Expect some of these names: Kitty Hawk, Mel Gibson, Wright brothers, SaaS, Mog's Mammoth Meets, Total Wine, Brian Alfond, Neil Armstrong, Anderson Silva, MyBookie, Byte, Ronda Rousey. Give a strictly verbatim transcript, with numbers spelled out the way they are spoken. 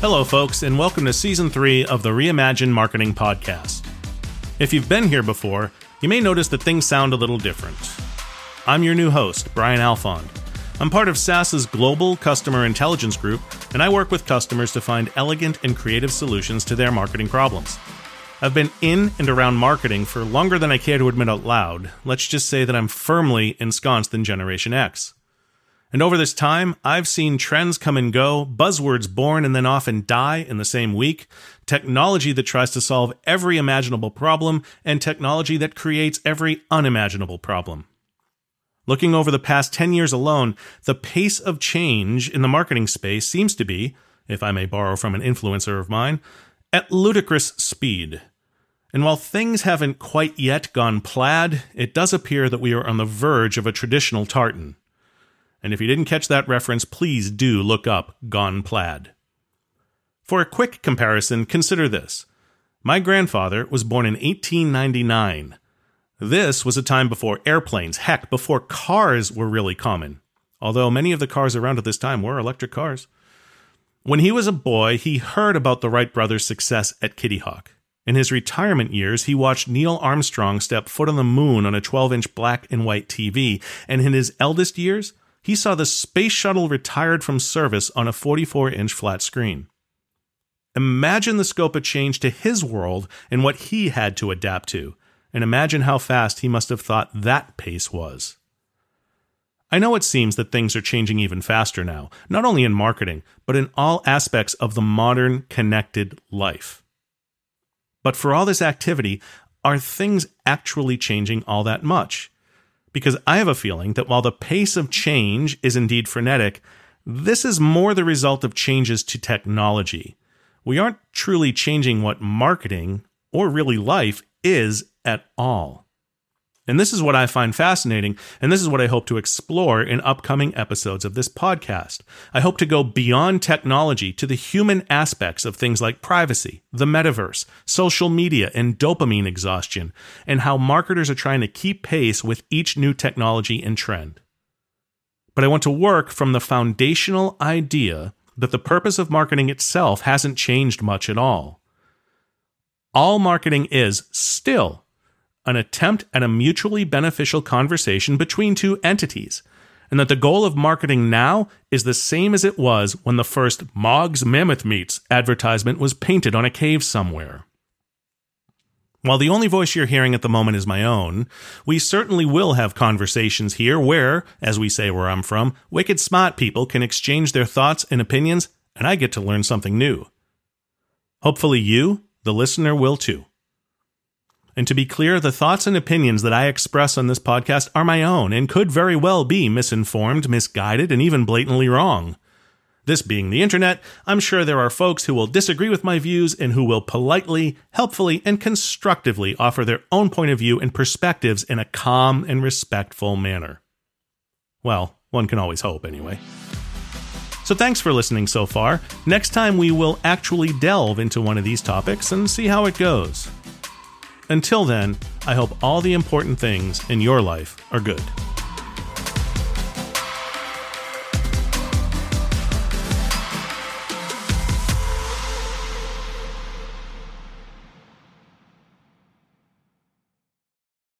Hello, folks, and welcome to Season three of the Reimagine Marketing Podcast. If you've been here before, you may notice that things sound a little different. I'm your new host, Brian Alfond. I'm part of SaaS's Global Customer Intelligence Group, and I work with customers to find elegant and creative solutions to their marketing problems. I've been in and around marketing for longer than I care to admit out loud. Let's just say that I'm firmly ensconced in Generation X. And over this time, I've seen trends come and go, buzzwords born and then often die in the same week, technology that tries to solve every imaginable problem, and technology that creates every unimaginable problem. Looking over the past ten years alone, the pace of change in the marketing space seems to be, if I may borrow from an influencer of mine, at ludicrous speed. And while things haven't quite yet gone plaid, it does appear that we are on the verge of a traditional tartan. And if you didn't catch that reference, please do look up Gone Plaid. For a quick comparison, consider this. My grandfather was born in eighteen ninety-nine. This was a time before airplanes, heck, before cars were really common, although many of the cars around at this time were electric cars. When he was a boy, he heard about the Wright brothers' success at Kitty Hawk. In his retirement years, he watched Neil Armstrong step foot on the moon on a twelve-inch black and white T V, and in his eldest years, he saw the space shuttle retired from service on a forty-four inch flat screen. Imagine the scope of change to his world and what he had to adapt to, and imagine how fast he must have thought that pace was. I know it seems that things are changing even faster now, not only in marketing, but in all aspects of the modern connected life. But for all this activity, are things actually changing all that much? Because I have a feeling that while the pace of change is indeed frenetic, this is more the result of changes to technology. We aren't truly changing what marketing, or really life, is at all. And this is what I find fascinating, and this is what I hope to explore in upcoming episodes of this podcast. I hope to go beyond technology to the human aspects of things like privacy, the metaverse, social media, and dopamine exhaustion, and how marketers are trying to keep pace with each new technology and trend. But I want to work from the foundational idea that the purpose of marketing itself hasn't changed much at all. All marketing is still an attempt at a mutually beneficial conversation between two entities, and that the goal of marketing now is the same as it was when the first Mog's Mammoth Meets advertisement was painted on a cave somewhere. While the only voice you're hearing at the moment is my own, we certainly will have conversations here where, as we say where I'm from, wicked smart people can exchange their thoughts and opinions, and I get to learn something new. Hopefully you, the listener, will too. And to be clear, the thoughts and opinions that I express on this podcast are my own and could very well be misinformed, misguided, and even blatantly wrong. This being the internet, I'm sure there are folks who will disagree with my views and who will politely, helpfully, and constructively offer their own point of view and perspectives in a calm and respectful manner. Well, one can always hope, anyway. So thanks for listening so far. Next time we will actually delve into one of these topics and see how it goes. Until then, I hope all the important things in your life are good.